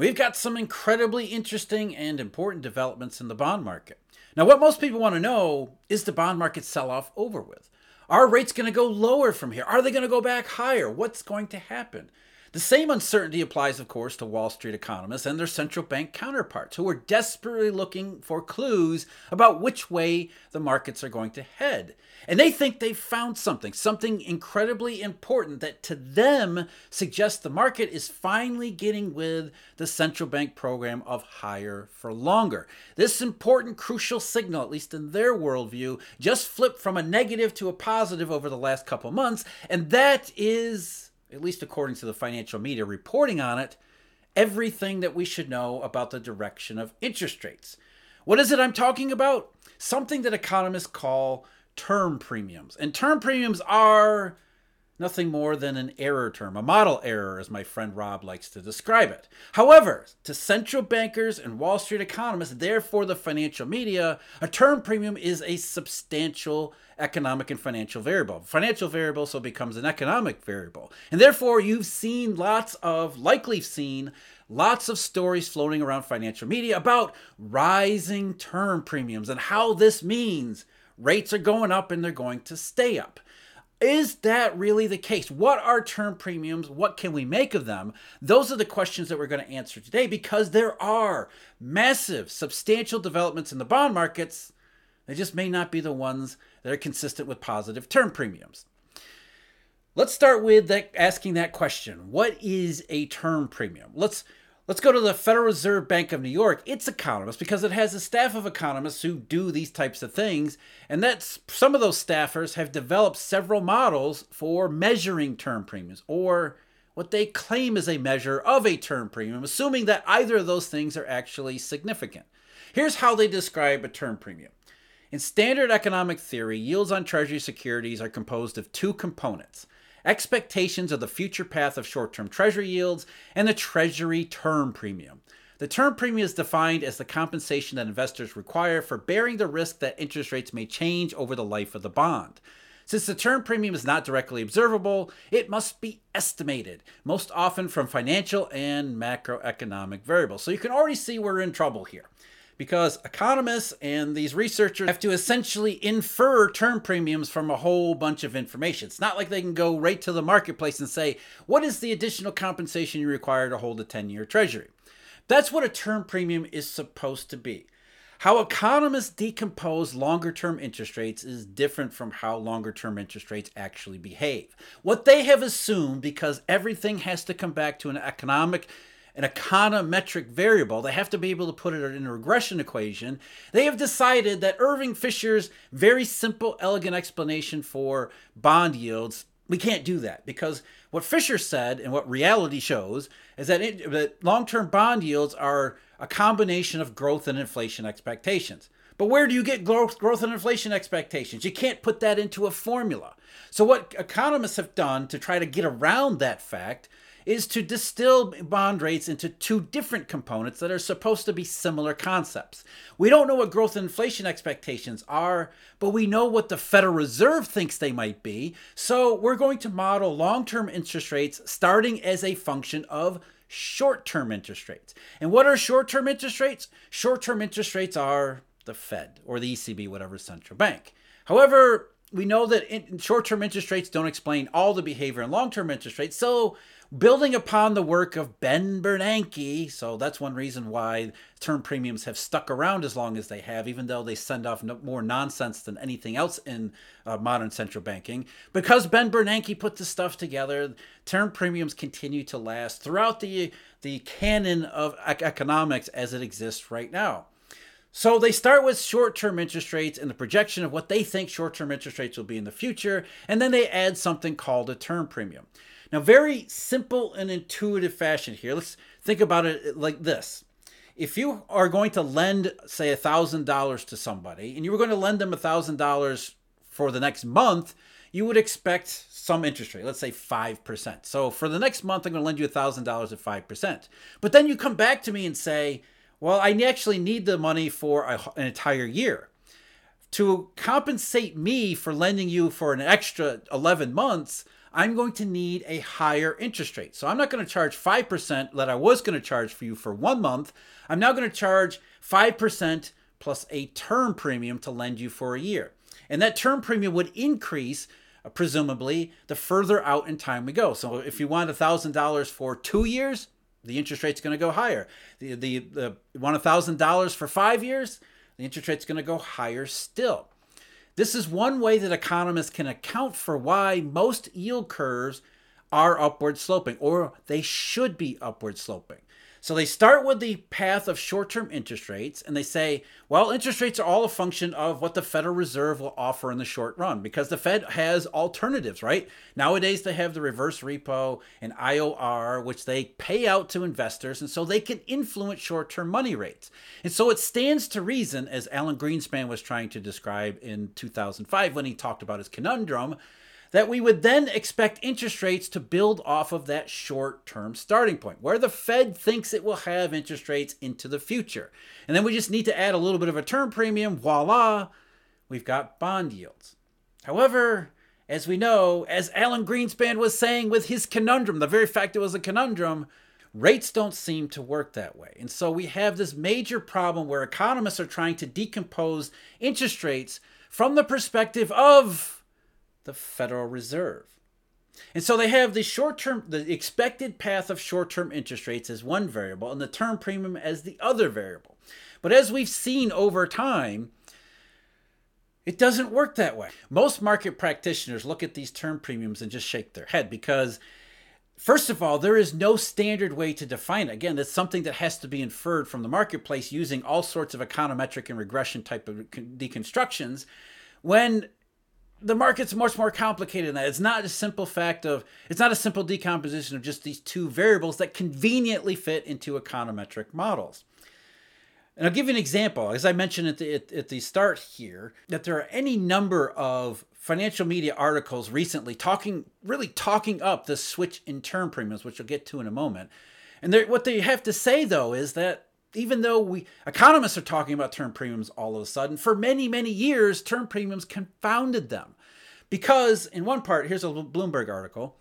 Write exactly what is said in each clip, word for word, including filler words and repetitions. we've got some incredibly interesting and important developments in the bond market. Now, what most people want to know is the bond market sell-off over with? Are rates going to go lower from here? Are they going to go back higher? What's going to happen? The same uncertainty applies, of course, to Wall Street economists and their central bank counterparts, who are desperately looking for clues about which way the markets are going to head. And they think they've found something, something incredibly important that to them suggests the market is finally getting with the central bank program of higher for longer. This important, crucial signal, at least in their worldview, just flipped from a negative to a positive over the last couple months, and that is, at least according to the financial media reporting on it, everything that we should know about the direction of interest rates. What is it I'm talking about? Something that economists call term premiums. And term premiums are nothing more than an error term, a model error, as my friend Rob likes to describe it. However, to central bankers and Wall Street economists, therefore the financial media, a term premium is a substantial economic and financial variable. Financial variable so becomes an economic variable. And therefore, you've seen lots of, likely seen, lots of stories floating around financial media about rising term premiums and how this means rates are going up and they're going to stay up. Is that really the case? What are term premiums? What can we make of them? Those are the questions that we're going to answer today, because there are massive, substantial developments in the bond markets. They just may not be the ones that are consistent with positive term premiums. Let's start with that, asking that question. What is a term premium? Let's Let's go to the Federal Reserve Bank of New York, its economists, because it has a staff of economists who do these types of things. And that's, some of those staffers have developed several models for measuring term premiums, or what they claim is a measure of a term premium, assuming that either of those things are actually significant. Here's how they describe a term premium. In standard economic theory, yields on Treasury securities are composed of two components: expectations of the future path of short-term Treasury yields, and the Treasury term premium. The term premium is defined as the compensation that investors require for bearing the risk that interest rates may change over the life of the bond. Since the term premium is not directly observable, it must be estimated, most often from financial and macroeconomic variables. So you can already see we're in trouble here, because economists and these researchers have to essentially infer term premiums from a whole bunch of information. It's not like they can go right to the marketplace and say, what is the additional compensation you require to hold a ten-year Treasury? That's what a term premium is supposed to be. How economists decompose longer-term interest rates is different from how longer-term interest rates actually behave. What they have assumed, because everything has to come back to an economic an econometric variable, they have to be able to put it in a regression equation, they have decided that Irving Fisher's very simple, elegant explanation for bond yields, we can't do that, because what Fisher said and what reality shows is that, it, that long-term bond yields are a combination of growth and inflation expectations. But where do you get growth, growth and inflation expectations? You can't put that into a formula. So what economists have done to try to get around that fact is to distill bond rates into two different components that are supposed to be similar concepts. We don't know what growth and inflation expectations are, but we know what the Federal Reserve thinks they might be. So we're going to model long-term interest rates starting as a function of short-term interest rates. And what are short-term interest rates? Short-term interest rates are the Fed or the E C B, whatever central bank. However, we know that short-term interest rates don't explain all the behavior in long-term interest rates. So building upon the work of Ben Bernanke, so that's one reason why term premiums have stuck around as long as they have, even though they send off no, more nonsense than anything else in uh, modern central banking. Because Ben Bernanke put this stuff together, term premiums continue to last throughout the, the canon of ec- economics as it exists right now. So they start with short-term interest rates and the projection of what they think short-term interest rates will be in the future, and then they add something called a term premium. Now, very simple and intuitive fashion here. Let's think about it like this. If you are going to lend, say, one thousand dollars to somebody, and you were going to lend them one thousand dollars for the next month, you would expect some interest rate, let's say five percent. So for the next month, I'm going to lend you one thousand dollars at five percent. But then you come back to me and say, well, I actually need the money for a, an entire year. To compensate me for lending you for an extra eleven months, I'm going to need a higher interest rate. So I'm not going to charge five percent that I was going to charge for you for one month. I'm now going to charge five percent plus a term premium to lend you for a year. And that term premium would increase, uh, presumably, the further out in time we go. So if you want one thousand dollars for two years, the interest rate's going to go higher. The, the, the, you want one thousand dollars for five years, the interest rate's going to go higher still. This is one way that economists can account for why most yield curves are upward sloping, or they should be upward sloping. So they start with the path of short-term interest rates, and they say, well, interest rates are all a function of what the Federal Reserve will offer in the short run, because the Fed has alternatives, right? Nowadays, they have the reverse repo and I O R, which they pay out to investors, and so they can influence short-term money rates. And so it stands to reason, as Alan Greenspan was trying to describe in two thousand five when he talked about his conundrum, that we would then expect interest rates to build off of that short-term starting point, where the Fed thinks it will have interest rates into the future. And then we just need to add a little bit of a term premium, voila, we've got bond yields. However, as we know, as Alan Greenspan was saying with his conundrum, the very fact it was a conundrum, rates don't seem to work that way. And so we have this major problem where economists are trying to decompose interest rates from the perspective of the Federal Reserve. And so they have the short-term, the expected path of short-term interest rates as one variable and the term premium as the other variable. But as we've seen over time, it doesn't work that way. Most market practitioners look at these term premiums and just shake their head because, first of all, there is no standard way to define it. Again, that's something that has to be inferred from the marketplace using all sorts of econometric and regression type of deconstructions when the market's much more complicated than that. It's not a simple fact of, it's not a simple decomposition of just these two variables that conveniently fit into econometric models. And I'll give you an example. As I mentioned at the, at, at the start here, that there are any number of financial media articles recently talking, really talking up the switch in term premiums, which we'll get to in a moment. And what they have to say, though, is that even though we economists are talking about term premiums all of a sudden, for many, many years, term premiums confounded them. Because in one part, here's a Bloomberg article,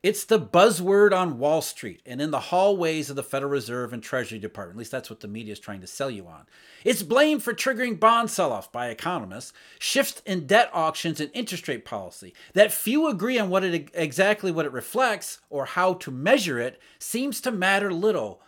it's the buzzword on Wall Street and in the hallways of the Federal Reserve and Treasury Department. At least that's what the media is trying to sell you on. It's blamed for triggering bond sell-off by economists, shifts in debt auctions and interest rate policy. That few agree on what it exactly what it reflects or how to measure it seems to matter little.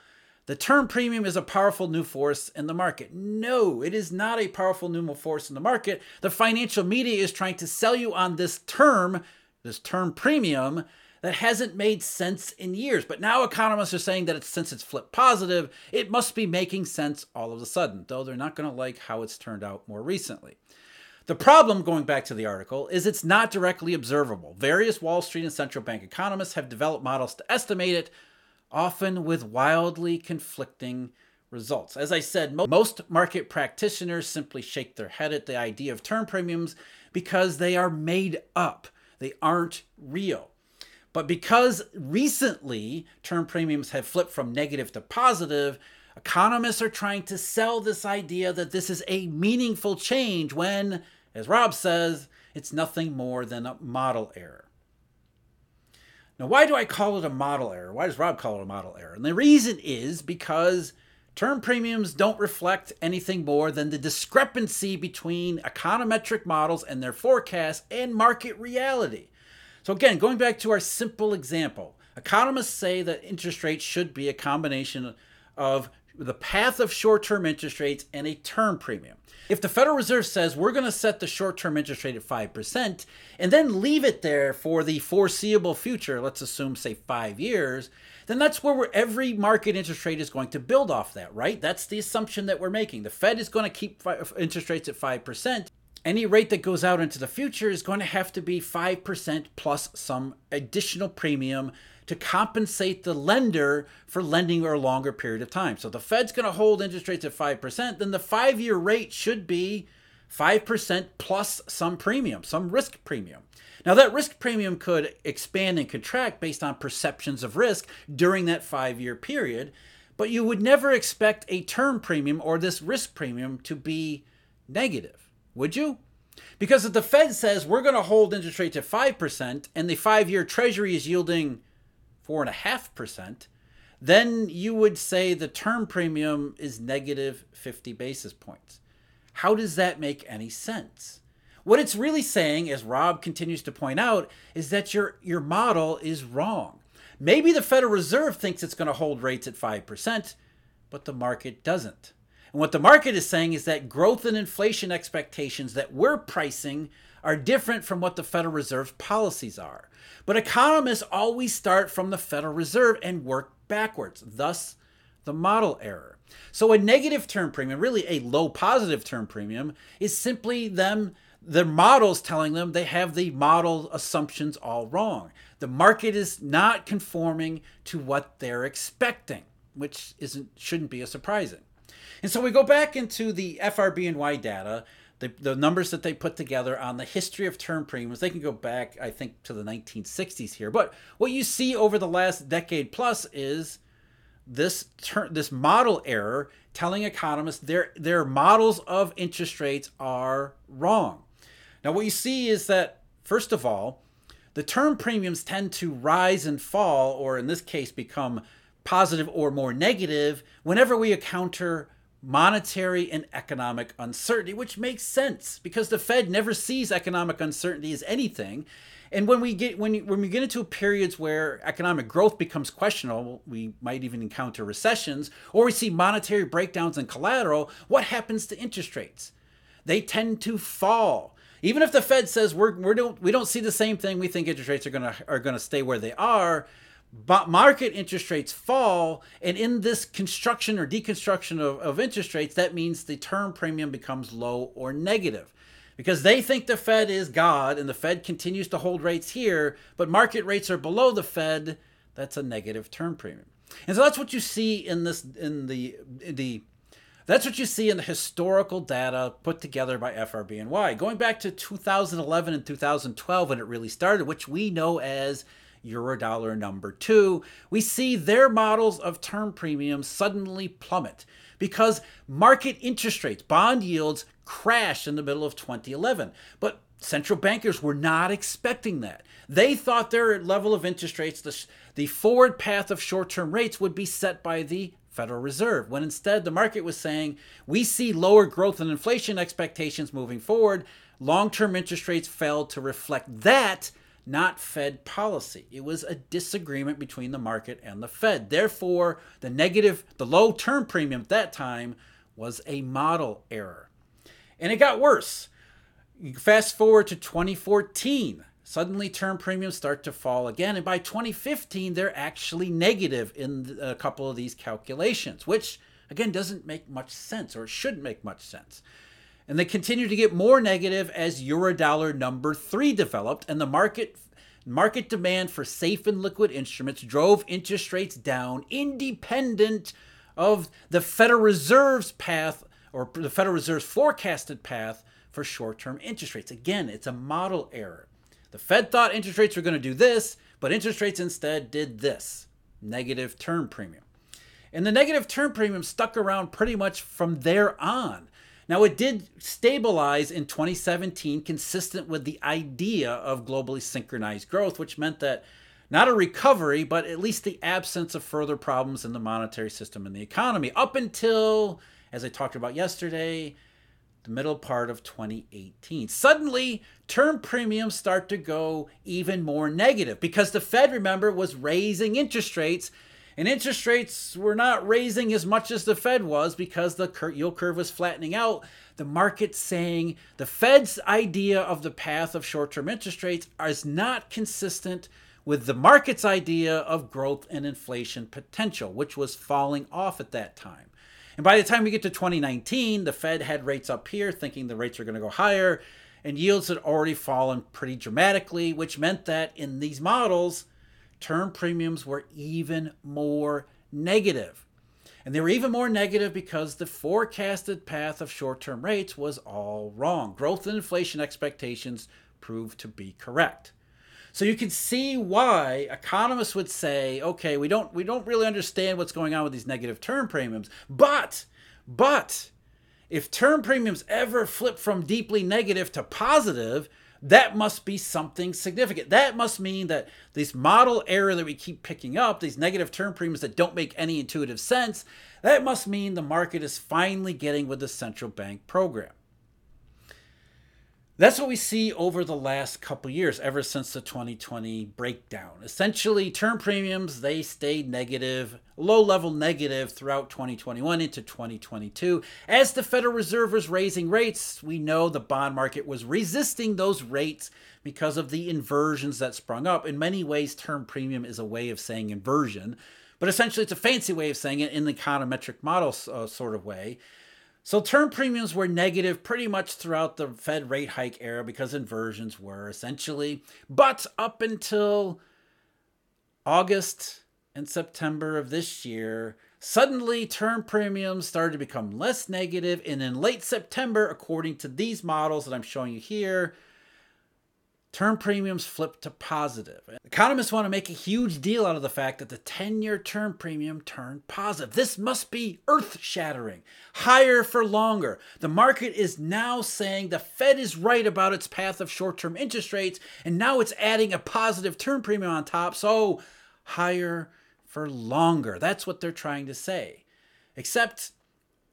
The term premium is a powerful new force in the market. No, it is not a powerful new force in the market. The financial media is trying to sell you on this term, this term premium, that hasn't made sense in years. But now economists are saying that it's, since it's flipped positive, it must be making sense all of a sudden, though they're not going to like how it's turned out more recently. The problem, going back to the article, is it's not directly observable. Various Wall Street and central bank economists have developed models to estimate it, often with wildly conflicting results. As I said, mo- most market practitioners simply shake their head at the idea of term premiums because they are made up. They aren't real. But because recently term premiums have flipped from negative to positive, economists are trying to sell this idea that this is a meaningful change when, as Rob says, it's nothing more than a model error. Now, why do I call it a model error? Why does Rob call it a model error? And the reason is because term premiums don't reflect anything more than the discrepancy between econometric models and their forecasts and market reality. So again, going back to our simple example, economists say that interest rates should be a combination of the path of short-term interest rates and a term premium. If the Federal Reserve says we're going to set the short-term interest rate at five percent and then leave it there for the foreseeable future, let's assume, say, five years, then that's where we're, every market interest rate is going to build off that, right? That's the assumption that we're making. The Fed is going to keep interest rates at five percent. Any rate that goes out into the future is going to have to be five percent plus some additional premium to compensate the lender for lending for a longer period of time. So the Fed's going to hold interest rates at five percent, then the five-year rate should be five percent plus some premium, some risk premium. Now that risk premium could expand and contract based on perceptions of risk during that five-year period, but you would never expect a term premium or this risk premium to be negative. Would you? Because if the Fed says we're going to hold interest rates at five percent and the five-year Treasury is yielding four point five percent, then you would say the term premium is negative fifty basis points. How does that make any sense? What it's really saying, as Rob continues to point out, is that your, your model is wrong. Maybe the Federal Reserve thinks it's going to hold rates at five percent, but the market doesn't. And what the market is saying is that growth and inflation expectations that we're pricing are different from what the Federal Reserve's policies are. But economists always start from the Federal Reserve and work backwards, thus the model error. So a negative term premium, really a low positive term premium, is simply them, their models telling them they have the model assumptions all wrong. The market is not conforming to what they're expecting, which isn't shouldn't be a surprising. And so we go back into the F R B N Y data, the, the numbers that they put together on the history of term premiums. They can go back, I think, to the nineteen sixties here. But what you see over the last decade plus is this ter- this model error telling economists their, their models of interest rates are wrong. Now, what you see is that, first of all, the term premiums tend to rise and fall, or in this case, become positive or more negative, whenever we encounter monetary and economic uncertainty, which makes sense because the Fed never sees economic uncertainty as anything. And when we get when when we get into periods where economic growth becomes questionable, we might even encounter recessions, or we see monetary breakdowns in collateral. What happens to interest rates? They tend to fall. Even if the Fed says we're we don't we don't see the same thing, we think interest rates are gonna are gonna stay where they are. But market interest rates fall, and in this construction or deconstruction of, of interest rates, that means the term premium becomes low or negative because they think the Fed is God and the Fed continues to hold rates here, but market rates are below the Fed. That's a negative term premium. And so that's what you see in this, in the, in the, that's what you see in the historical data put together by F R B N Y. Going back to two thousand eleven and two thousand twelve when it really started, which we know as Eurodollar number two, we see their models of term premiums suddenly plummet because market interest rates, bond yields crashed in the middle of twenty eleven. But central bankers were not expecting that. They thought their level of interest rates, the, the forward path of short-term rates would be set by the Federal Reserve, when instead the market was saying, we see lower growth and inflation expectations moving forward. Long-term interest rates failed to reflect that, not Fed policy. It was a disagreement between the market and the Fed. Therefore, the negative, the low term premium at that time was a model error. And it got worse. Fast forward to twenty fourteen. Suddenly, term premiums start to fall again. And by twenty fifteen, they're actually negative in a couple of these calculations, which, again, doesn't make much sense, or shouldn't make much sense. And they continue to get more negative as Eurodollar number three developed, and the market market demand for safe and liquid instruments drove interest rates down independent of the Federal Reserve's path, or the Federal Reserve's forecasted path for short-term interest rates. Again, it's a model error. The Fed thought interest rates were going to do this, but interest rates instead did this, negative term premium. And the negative term premium stuck around pretty much from there on. Now, it did stabilize in twenty seventeen, consistent with the idea of globally synchronized growth, which meant that not a recovery, but at least the absence of further problems in the monetary system and the economy up until, as I talked about yesterday, the middle part of twenty eighteen. Suddenly, term premiums start to go even more negative because the Fed, remember, was raising interest rates. And interest rates were not raising as much as the Fed was because the yield curve was flattening out. The market's saying the Fed's idea of the path of short-term interest rates is not consistent with the market's idea of growth and inflation potential, which was falling off at that time. And by the time we get to twenty nineteen, the Fed had rates up here thinking the rates are going to go higher, and yields had already fallen pretty dramatically, which meant that in these models, term premiums were even more negative. And they were even more negative because the forecasted path of short-term rates was all wrong. Growth and inflation expectations proved to be correct. So you can see why economists would say, okay, we don't we don't really understand what's going on with these negative term premiums, but but If term premiums ever flip from deeply negative to positive, that must be something significant. That must mean that this model error that we keep picking up, these negative term premiums that don't make any intuitive sense, that must mean the market is finally getting with the central bank program. That's what we see over the last couple years, ever since the twenty twenty breakdown. Essentially, term premiums, they stayed negative, low-level negative throughout twenty twenty-one into twenty twenty-two. As the Federal Reserve was raising rates, we know the bond market was resisting those rates because of the inversions that sprung up. In many ways, term premium is a way of saying inversion, but essentially it's a fancy way of saying it in the econometric model uh, sort of way. So term premiums were negative pretty much throughout the Fed rate hike era because inversions were essentially. But up until August and September of this year, suddenly term premiums started to become less negative. And in late September, according to these models that I'm showing you here, term premiums flipped to positive. Economists want to make a huge deal out of the fact that the ten-year term premium turned positive. This must be earth-shattering. Higher for longer. The market is now saying the Fed is right about its path of short-term interest rates, and now it's adding a positive term premium on top, so higher for longer. That's what they're trying to say. Except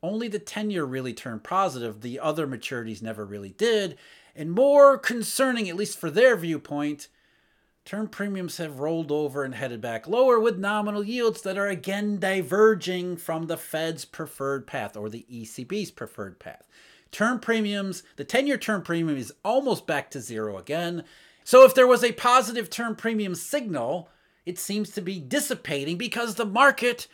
only the ten-year really turned positive. The other maturities never really did. And more concerning, at least for their viewpoint, term premiums have rolled over and headed back lower with nominal yields that are again diverging from the Fed's preferred path or the E C B's preferred path. Term premiums, the ten-year term premium is almost back to zero again. So if there was a positive term premium signal, it seems to be dissipating because the market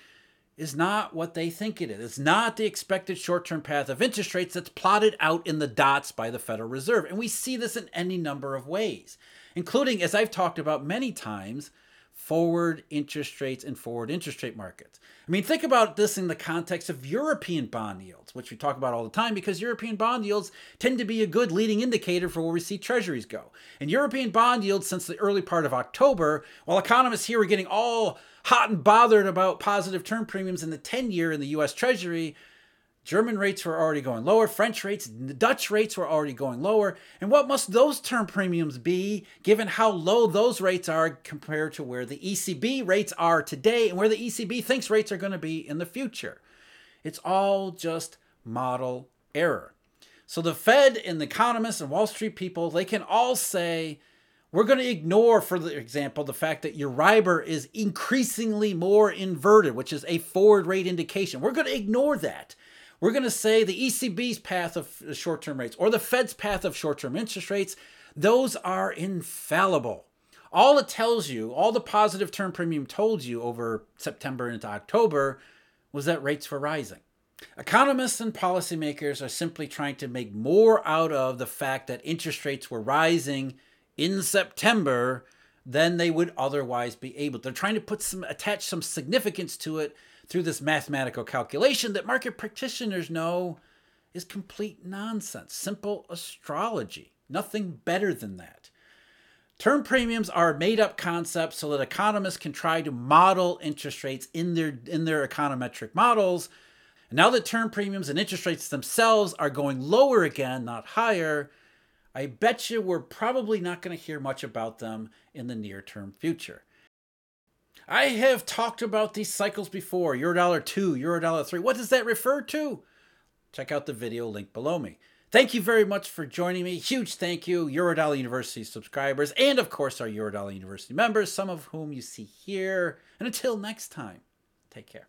is not what they think it is. It's not the expected short-term path of interest rates that's plotted out in the dots by the Federal Reserve. And we see this in any number of ways, including, as I've talked about many times, forward interest rates and forward interest rate markets. I mean, think about this in the context of European bond yields, which we talk about all the time because European bond yields tend to be a good leading indicator for where we see treasuries go. And European bond yields since the early part of October, while economists here were getting all hot and bothered about positive term premiums in the ten-year in the U S Treasury, German rates were already going lower, French rates, Dutch rates were already going lower. And what must those term premiums be, given how low those rates are compared to where the E C B rates are today and where the E C B thinks rates are going to be in the future? It's all just model error. So the Fed and the economists and Wall Street people, they can all say, we're going to ignore, for example, the fact that Euribor is increasingly more inverted, which is a forward rate indication. We're going to ignore that. We're going to say the E C B's path of short-term rates or the Fed's path of short-term interest rates, those are infallible. All it tells you, all the positive term premium told you over September into October was that rates were rising. Economists and policymakers are simply trying to make more out of the fact that interest rates were rising in September than they would otherwise be able. They're trying to put some, attach some significance to it through this mathematical calculation that market practitioners know is complete nonsense, simple astrology, nothing better than that. Term premiums are made-up concepts so that economists can try to model interest rates in their, in their econometric models. And now that term premiums and interest rates themselves are going lower again, not higher, I bet you we're probably not going to hear much about them in the near-term future. I have talked about these cycles before, Eurodollar two, Eurodollar three. What does that refer to? Check out the video link below me. Thank you very much for joining me. Huge thank you, Eurodollar University subscribers, and of course our Eurodollar University members, some of whom you see here. And until next time, take care.